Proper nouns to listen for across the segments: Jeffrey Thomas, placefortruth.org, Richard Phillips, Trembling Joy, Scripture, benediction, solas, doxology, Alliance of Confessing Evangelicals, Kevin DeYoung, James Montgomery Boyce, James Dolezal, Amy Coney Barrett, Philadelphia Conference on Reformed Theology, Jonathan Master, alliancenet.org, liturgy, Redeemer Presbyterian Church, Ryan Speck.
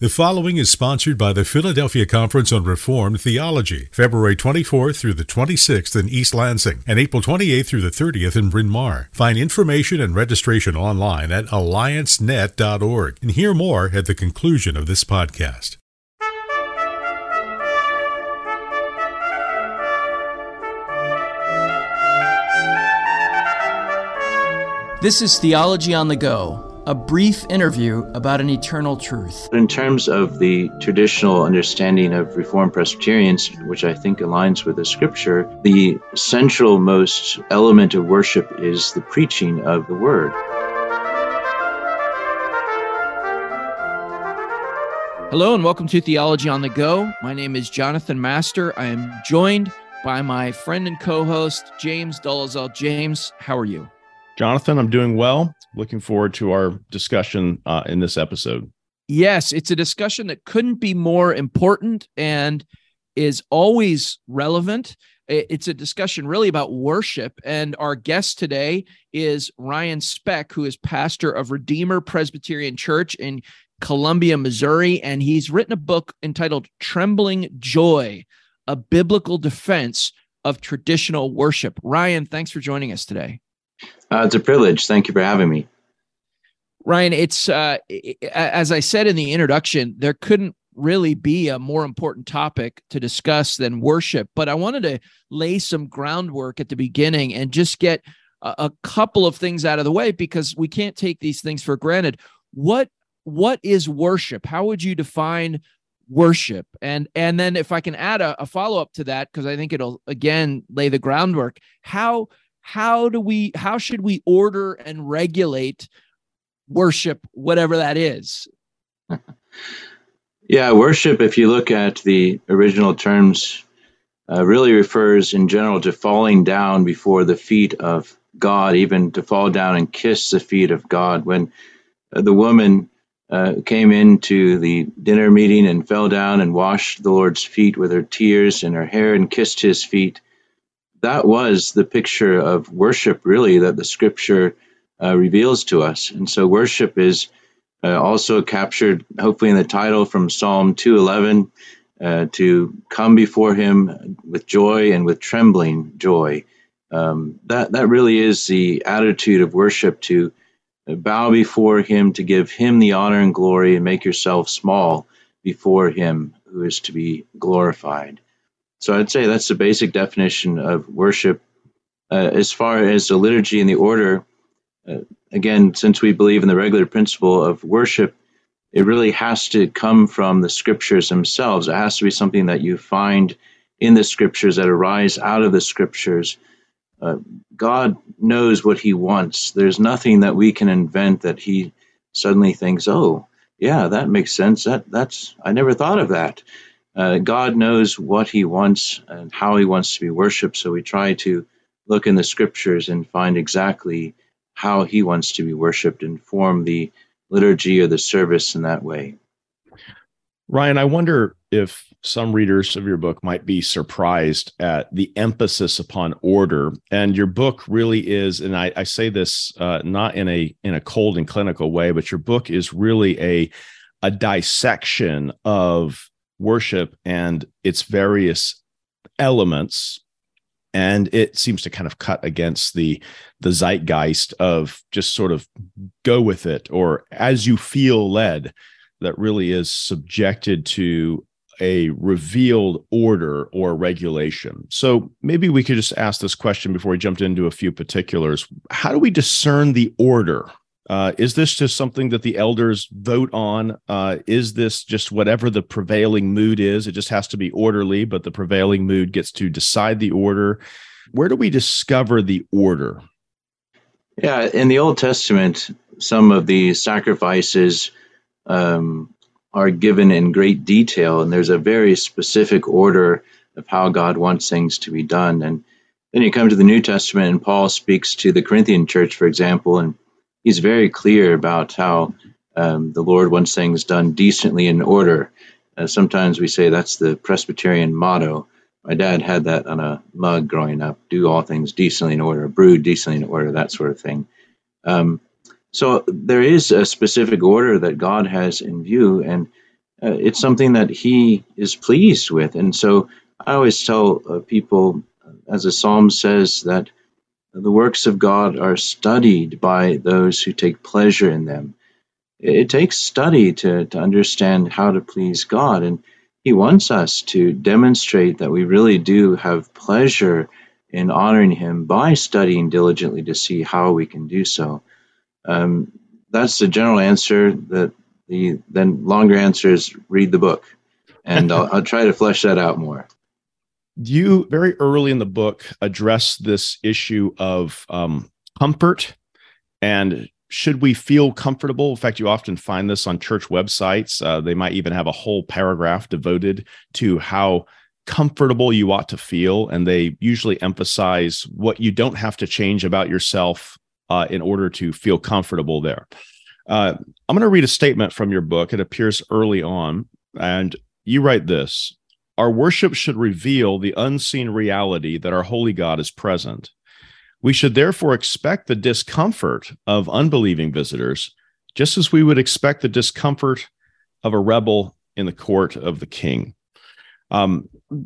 The following is sponsored by the Philadelphia Conference on Reformed Theology, February 24th through the 26th in East Lansing and April 28th through the 30th in Bryn Mawr. Find information and registration online at alliancenet.org and hear more at the conclusion of this podcast. This is Theology on the Go, a brief interview about an eternal truth. In terms of the traditional understanding of Reformed Presbyterians, which I think aligns with the Scripture, the central most element of worship is the preaching of the Word. Hello and welcome to Theology on the Go. My name is Jonathan Master. I am joined by my friend and co-host, James Dolezal. James, how are you? Jonathan, I'm doing well. Looking forward to our discussion in this episode. Yes, it's a discussion that couldn't be more important and is always relevant. It's a discussion really about worship. And our guest today is Ryan Speck, who is pastor of Redeemer Presbyterian Church in Columbia, Missouri. And he's written a book entitled Trembling Joy, A Biblical Defense of Traditional Worship. Ryan, thanks for joining us today. It's a privilege. Thank you for having me. Ryan, it's as I said in the introduction, there couldn't really be a more important topic to discuss than worship, but I wanted to lay some groundwork at the beginning and just get a couple of things out of the way because we can't take these things for granted. What is worship? How would you define worship? And then if I can add a follow-up to that, because I think it'll, again, lay the groundwork, How should we order and regulate worship, whatever that is? Yeah, worship, if you look at the original terms, really refers in general to falling down before the feet of God, even to fall down and kiss the feet of God. When the woman came into the dinner meeting and fell down and washed the Lord's feet with her tears and her hair and kissed his feet, that was the picture of worship, really, that the Scripture reveals to us. And so worship is also captured, hopefully, in the title from Psalm 2:11, to come before him with joy and with trembling joy. That really is the attitude of worship, to bow before him, to give him the honor and glory, and make yourself small before him who is to be glorified. So I'd say that's the basic definition of worship. As far as the liturgy and the order, again, since we believe in the regular principle of worship, it really has to come from the Scriptures themselves. It has to be something that you find in the Scriptures, that arise out of the Scriptures. God knows what he wants. There's nothing that we can invent that he suddenly thinks, oh, yeah, that makes sense. That's I never thought of that. God knows what he wants and how he wants to be worshipped, so we try to look in the Scriptures and find exactly how he wants to be worshipped and form the liturgy or the service in that way. Ryan, I wonder if some readers of your book might be surprised at the emphasis upon order, and your book really is, and I say this not in a cold and clinical way, but your book is really a dissection of worship and its various elements, and it seems to kind of cut against the zeitgeist of just sort of go with it or as you feel led, that really is subjected to a revealed order or regulation. So maybe we could just ask this question before we jumped into a few particulars. How do we discern the order? Is this just something that the elders vote on? Is this just whatever the prevailing mood is? It just has to be orderly, but the prevailing mood gets to decide the order. Where do we discover the order? Yeah, in the Old Testament, some of the sacrifices are given in great detail, and there's a very specific order of how God wants things to be done. And then you come to the New Testament, and Paul speaks to the Corinthian church, for example, and he's very clear about how the Lord wants things done decently in order. Sometimes we say that's the Presbyterian motto. My dad had that on a mug growing up: do all things decently in order, brew decently in order, that sort of thing. So there is a specific order that God has in view, and It's something that he is pleased with. And so I always tell people, as the psalm says, that the works of God are studied by those who take pleasure in them. It takes study to understand how to please God. And he wants us to demonstrate that we really do have pleasure in honoring him by studying diligently to see how we can do so. That's the general answer. The then longer answer is read the book. And I'll try to flesh that out more. You very early in the book address this issue of comfort and should we feel comfortable? In fact, you often find this on church websites. They might even have a whole paragraph devoted to how comfortable you ought to feel. And they usually emphasize what you don't have to change about yourself in order to feel comfortable there. I'm going to read a statement from your book. It appears early on. And you write this: our worship should reveal the unseen reality that our holy God is present. We should therefore expect the discomfort of unbelieving visitors, just as we would expect the discomfort of a rebel in the court of the king.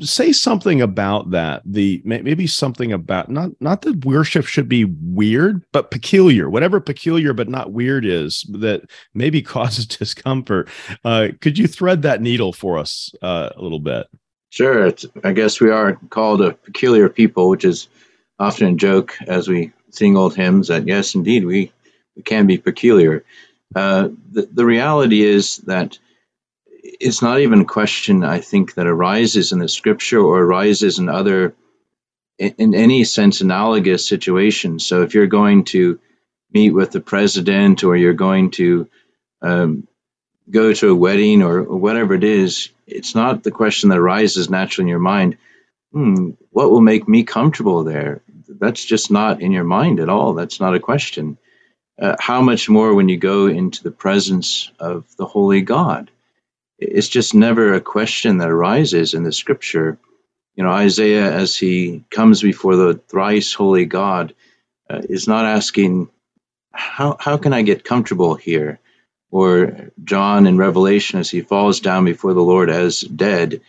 Say something about that. Maybe something about not that worship should be weird, but peculiar. Whatever peculiar but not weird is that maybe causes discomfort. Could you thread that needle for us a little bit? Sure. I guess we are called a peculiar people, which is often a joke as we sing old hymns that, yes, indeed, we can be peculiar. The reality is that it's not even a question, I think, that arises in the scripture or arises in any sense, analogous situations. So if you're going to meet with the president or you're going to go to a wedding or whatever it is, it's not the question that arises naturally in your mind. What will make me comfortable there? That's just not in your mind at all. That's not a question. How much more when you go into the presence of the Holy God? It's just never a question that arises in the scripture. You know, Isaiah, as he comes before the thrice holy God, is not asking, how can I get comfortable here? Or John in Revelation, as he falls down before the Lord as dead,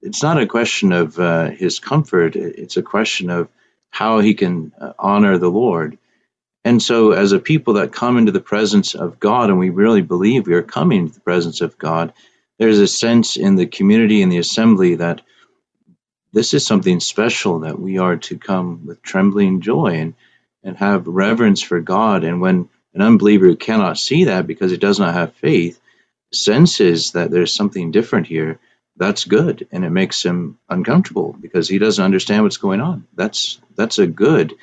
it's not a question of his comfort. It's a question of how he can honor the Lord. And so as a people that come into the presence of God, and we really believe we are coming into the presence of God, there's a sense in the community and the assembly that this is something special, that we are to come with trembling joy and have reverence for God. And when an unbeliever who cannot see that because he does not have faith senses that there's something different here, that's good, and it makes him uncomfortable because he doesn't understand what's going on. That's a good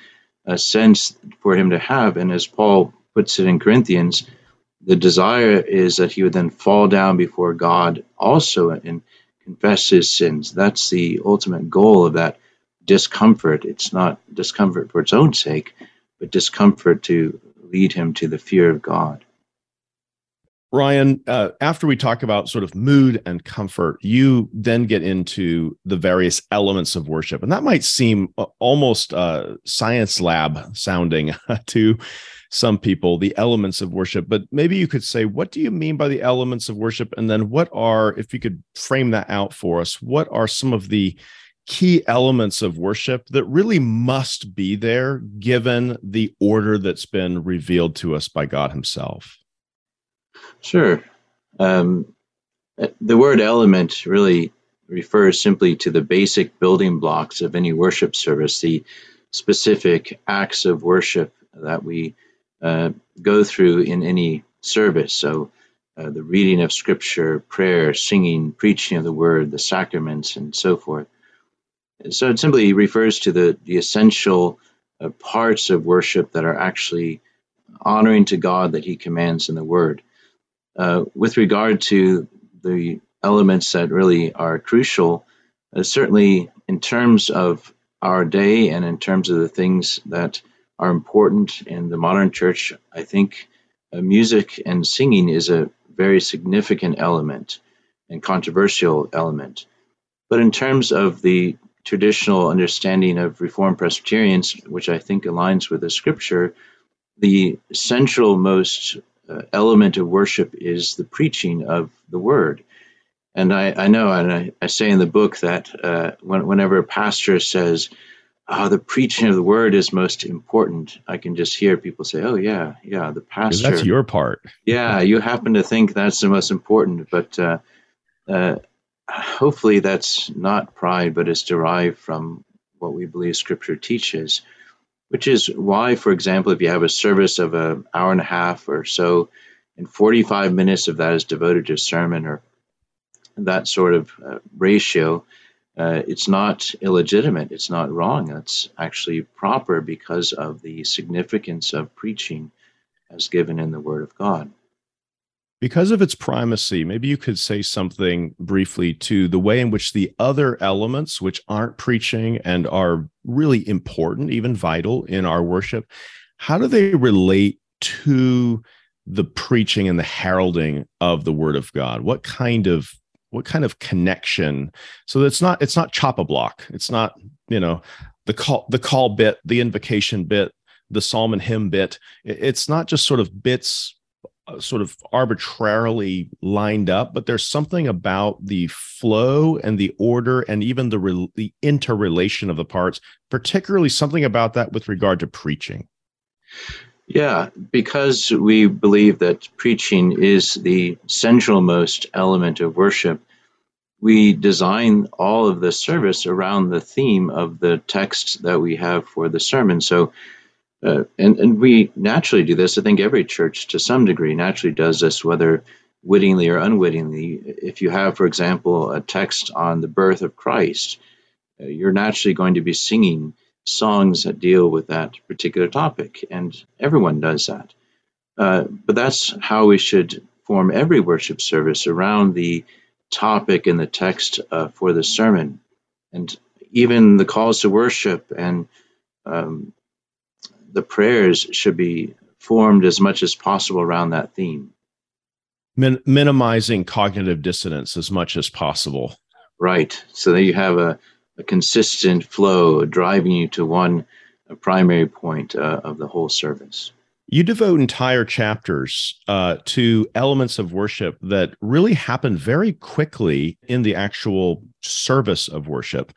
sense for him to have, and as Paul puts it in Corinthians, the desire is that he would then fall down before God also and confess his sins. That's the ultimate goal of that discomfort. It's not discomfort for its own sake, but discomfort to lead him to the fear of God. Ryan, after we talk about sort of mood and comfort, you then get into the various elements of worship. And that might seem almost science lab sounding to some people, the elements of worship. But maybe you could say, what do you mean by the elements of worship? And then what are, if you could frame that out for us, what are some of the key elements of worship that really must be there given the order that's been revealed to us by God himself? Sure. The word element really refers simply to the basic building blocks of any worship service, the specific acts of worship that we go through in any service. So the reading of scripture, prayer, singing, preaching of the word, the sacraments, and so forth. So it simply refers to the essential parts of worship that are actually honoring to God that he commands in the word. With regard to the elements that really are crucial, certainly in terms of our day and in terms of the things that are important in the modern church, I think music and singing is a very significant element and controversial element. But in terms of the traditional understanding of Reformed Presbyterians, which I think aligns with the scripture, the central most element of worship is the preaching of the word. And I know, and I say in the book that whenever a pastor says, "Oh, the preaching of the word is most important," I can just hear people say, "Oh, yeah, the pastor." That's your part. Yeah, you happen to think that's the most important, but hopefully that's not pride, but it's derived from what we believe Scripture teaches, which is why, for example, if you have a service of an hour and a half or so, and 45 minutes of that is devoted to sermon or that sort of ratio, it's not illegitimate. It's not wrong. It's actually proper because of the significance of preaching as given in the Word of God. Because of its primacy, maybe you could say something briefly to the way in which the other elements, which aren't preaching and are really important, even vital in our worship, how do they relate to the preaching and the heralding of the Word of God? What kind of connection? So it's not chop-a-block. It's not, the call bit, the invocation bit, the psalm and hymn bit. It's not just sort of bits sort of arbitrarily lined up, but there's something about the flow and the order and even the interrelation of the parts, particularly something about that with regard to preaching. Yeah, because we believe that preaching is the centralmost element of worship, we design all of the service around the theme of the text that we have for the sermon. So, and we naturally do this. I think every church to some degree naturally does this, whether wittingly or unwittingly. If you have, for example, a text on the birth of Christ, you're naturally going to be singing songs that deal with that particular topic, and everyone does that. But that's how we should form every worship service, around the topic and the text for the sermon. And even the calls to worship and the prayers should be formed as much as possible around that theme. Minimizing cognitive dissonance as much as possible. Right. So there you have a consistent flow driving you to one primary point of the whole service. You devote entire chapters to elements of worship that really happen very quickly in the actual service of worship,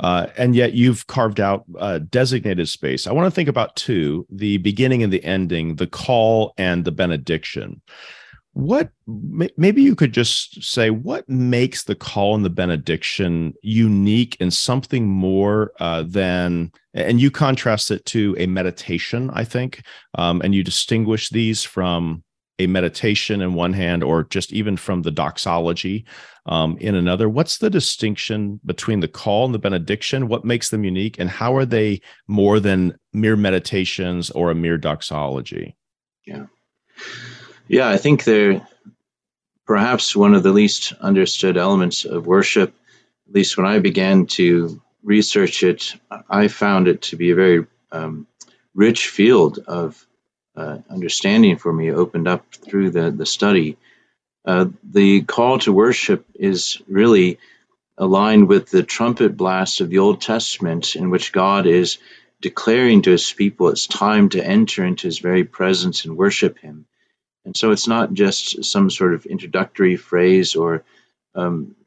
and yet you've carved out designated space. I want to think about two: the beginning and the ending, the call and the benediction. What, maybe you could just say, what makes the call and the benediction unique and something more than, and you contrast it to a meditation, I think, and you distinguish these from a meditation in one hand, or just even from the doxology in another. What's the distinction between the call and the benediction? What makes them unique, and how are they more than mere meditations or a mere doxology? Yeah, I think they're perhaps one of the least understood elements of worship. At least when I began to research it, I found it to be a very rich field of understanding for me, opened up through the study. The call to worship is really aligned with the trumpet blast of the Old Testament, in which God is declaring to his people it's time to enter into his very presence and worship him. And so it's not just some sort of introductory phrase or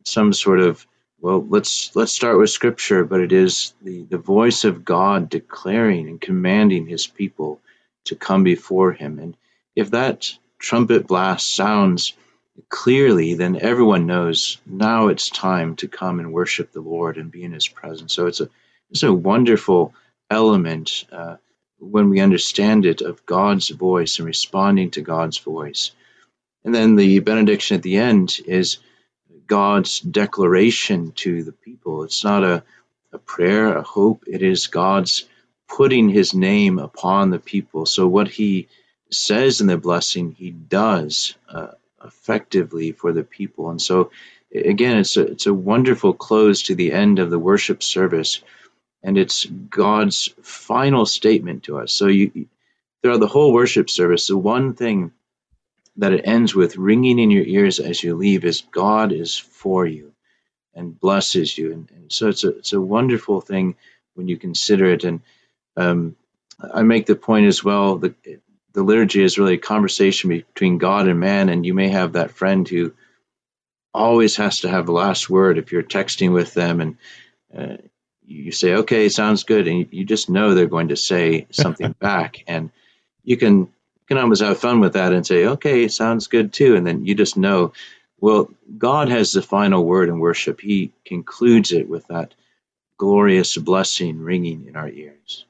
some sort of, well, let's start with Scripture, but it is the voice of God declaring and commanding his people to come before him. And if that trumpet blast sounds clearly, then everyone knows now it's time to come and worship the Lord and be in his presence. So it's a wonderful element when we understand it, of God's voice and responding to God's voice. And then the benediction at the end is God's declaration to the people. It's not a prayer, a hope. It is God's putting his name upon the people. So what he says in the blessing, he does effectively for the people. And so, again, it's a wonderful close to the end of the worship service. And it's God's final statement to us. So throughout the whole worship service, the one thing that it ends with ringing in your ears as you leave is God is for you and blesses you. And so it's a wonderful thing when you consider it. And I make the point as well, the liturgy is really a conversation between God and man, and you may have that friend who always has to have the last word. If you're texting with them and you say, okay, sounds good, and you just know they're going to say something back, and you can almost have fun with that and say, okay, sounds good too, and then you just know, well, God has the final word in worship. He concludes it with that glorious blessing ringing in our ears.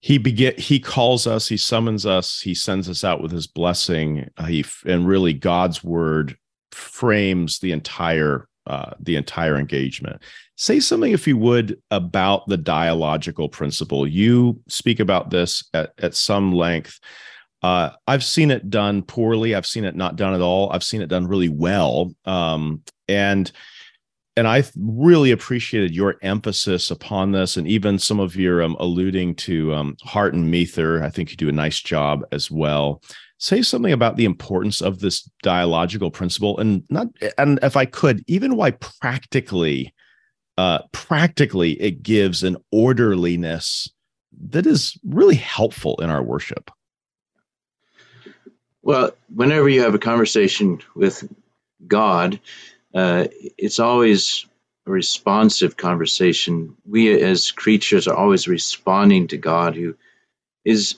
He calls us, he summons us, he sends us out with his blessing. And really, God's word frames the entire engagement. Say something, if you would, about the dialogical principle. You speak about this at some length. I've seen it done poorly. I've seen it not done at all. I've seen it done really well. And I really appreciated your emphasis upon this, and even some of your alluding to Hart and Mather. I think you do a nice job as well. Say something about the importance of this dialogical principle, and if I could, even why practically it gives an orderliness that is really helpful in our worship. Well, whenever you have a conversation with God, it's always a responsive conversation. We as creatures are always responding to God, who is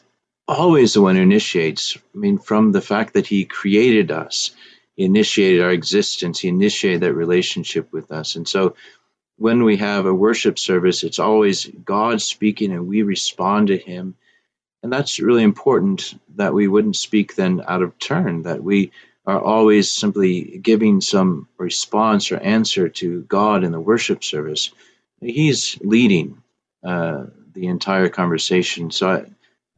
always the one who initiates. I mean, from the fact that he created us, he initiated our existence, he initiated that relationship with us. And so when we have a worship service, it's always God speaking and we respond to him. And that's really important, that we wouldn't speak then out of turn, that we are always simply giving some response or answer to God in the worship service. He's leading the entire conversation. So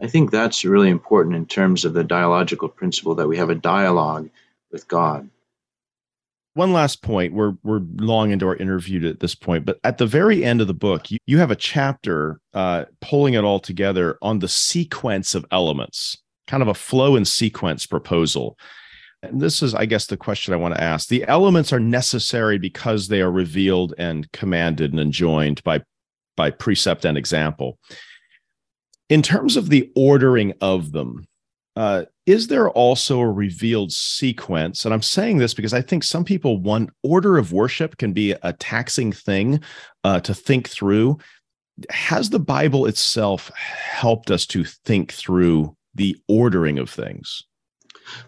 I think that's really important in terms of the dialogical principle, that we have a dialogue with God. One last point. We're long into our interview at this point, but at the very end of the book, you have a chapter pulling it all together on the sequence of elements, kind of a flow and sequence proposal. And this is, I guess, the question I want to ask. The elements are necessary because they are revealed and commanded and enjoined by precept and example. In terms of the ordering of them, is there also a revealed sequence? And I'm saying this because I think some people want order of worship can be a taxing thing to think through. Has the Bible itself helped us to think through the ordering of things?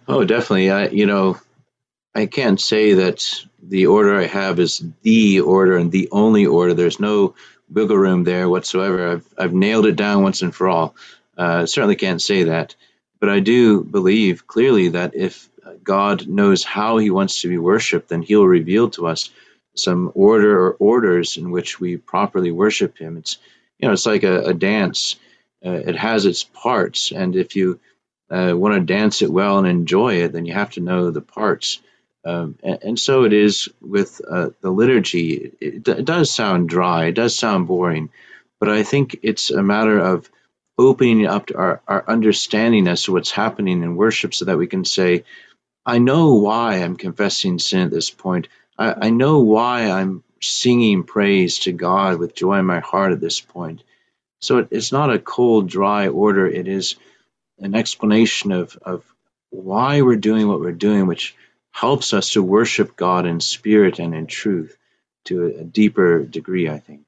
Oh, definitely. I can't say that the order I have is the order and the only order. There's no wiggle room there whatsoever. I've nailed it down once and for all. Certainly can't say that. But I do believe clearly that if God knows how he wants to be worshiped, then he'll reveal to us some order or orders in which we properly worship him. It's, it's like a dance. It has its parts. And if you want to dance it well and enjoy it, then you have to know the parts. And so it is with the liturgy. It does sound dry. It does sound boring. But I think it's a matter of opening up to our understanding as to what's happening in worship, so that we can say, I know why I'm confessing sin at this point. I know why I'm singing praise to God with joy in my heart at this point. So it's not a cold, dry order. It is an explanation of why we're doing what we're doing, which helps us to worship God in spirit and in truth to a deeper degree, I think.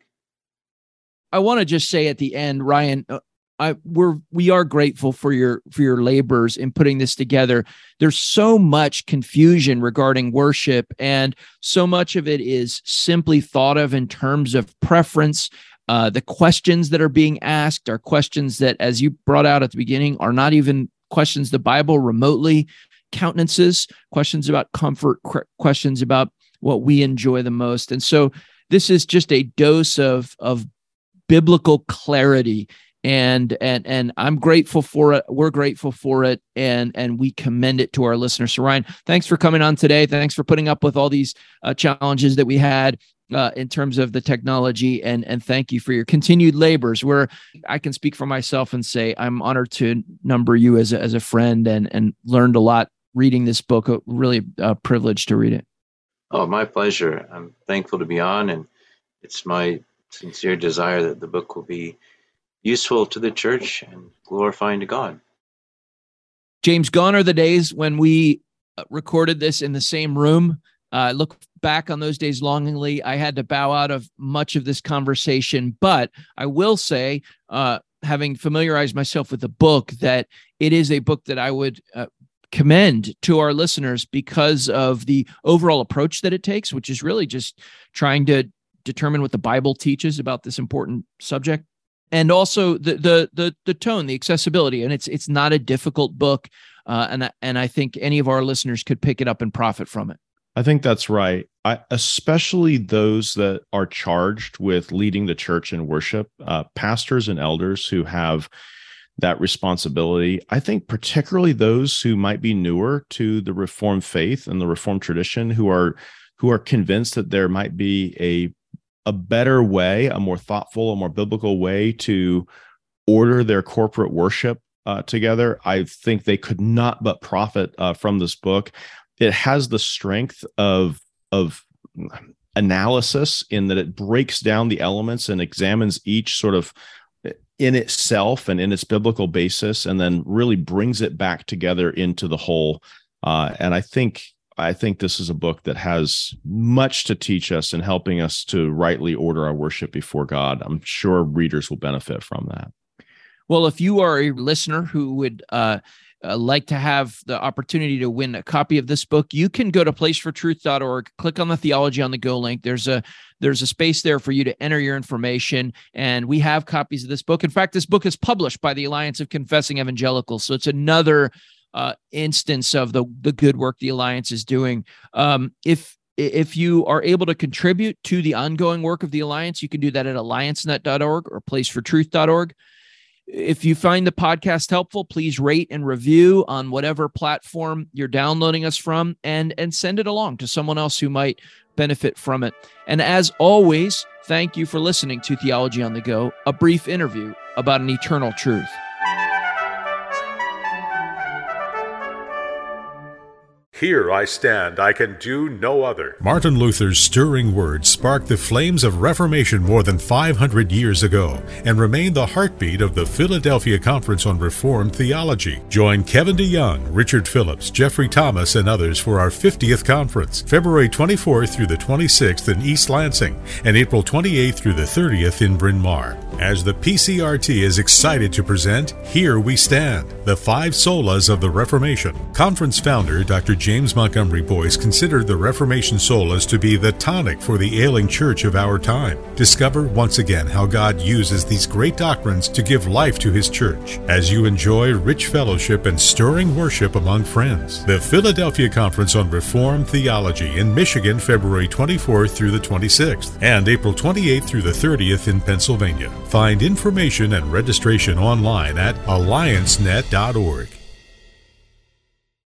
I want to just say at the end, Ryan, we are grateful for your labors in putting this together. There's so much confusion regarding worship, and so much of it is simply thought of in terms of preference. The questions that are being asked are questions that, as you brought out at the beginning, are not even questions the Bible remotely countenances, questions about comfort, questions about what we enjoy the most. And so this is just a dose of biblical clarity, and I'm grateful for it. We're grateful for it, and we commend it to our listeners. So Ryan, thanks for coming on today. Thanks for putting up with all these challenges that we had in terms of the technology, and thank you for your continued labors. Where I can speak for myself and say I'm honored to number you as a friend, and learned a lot reading this book. Really a privilege to read it. Oh, my pleasure. I'm thankful to be on, and it's my sincere desire that the book will be useful to the church and glorifying to God. James, gone are the days when we recorded this in the same room. I look back on those days longingly. I had to bow out of much of this conversation, but I will say, having familiarized myself with the book, that it is a book that I would commend to our listeners because of the overall approach that it takes, which is really just trying to determine what the Bible teaches about this important subject, and also the tone, the accessibility. And it's not a difficult book, and I think any of our listeners could pick it up and profit from it. I think that's right. Especially those that are charged with leading the church in worship, pastors and elders who have that responsibility. I think particularly those who might be newer to the Reformed faith and the Reformed tradition, who are convinced that there might be a better way, a more thoughtful, a more biblical way to order their corporate worship together. I think they could not but profit from this book. It has the strength of analysis in that it breaks down the elements and examines each sort of in itself and in its biblical basis, and then really brings it back together into the whole. And I think this is a book that has much to teach us in helping us to rightly order our worship before God. I'm sure readers will benefit from that. Well, if you are a listener who would like to have the opportunity to win a copy of this book, you can go to placefortruth.org, click on the Theology on the Go link. There's a space there for you to enter your information, and we have copies of this book. In fact, this book is published by the Alliance of Confessing Evangelicals, so it's another instance of the good work the Alliance is doing. If you are able to contribute to the ongoing work of the Alliance, you can do that at alliancenet.org or placefortruth.org. If you find the podcast helpful, please rate and review on whatever platform you're downloading us from, and send it along to someone else who might benefit from it. And as always, thank you for listening to Theology on the Go, a brief interview about an eternal truth. Here I stand, I can do no other. Martin Luther's stirring words sparked the flames of Reformation more than 500 years ago and remain the heartbeat of the Philadelphia Conference on Reformed Theology. Join Kevin DeYoung, Richard Phillips, Jeffrey Thomas, and others for our 50th conference, February 24th through the 26th in East Lansing and April 28th through the 30th in Bryn Mawr. As the PCRT is excited to present Here We Stand, the Five Solas of the Reformation. Conference founder Dr. James Montgomery Boyce considered the Reformation solas to be the tonic for the ailing church of our time. Discover once again how God uses these great doctrines to give life to His church as you enjoy rich fellowship and stirring worship among friends. The Philadelphia Conference on Reformed Theology in Michigan, February 24th through the 26th, and April 28th through the 30th in Pennsylvania. Find information and registration online at alliancenet.org.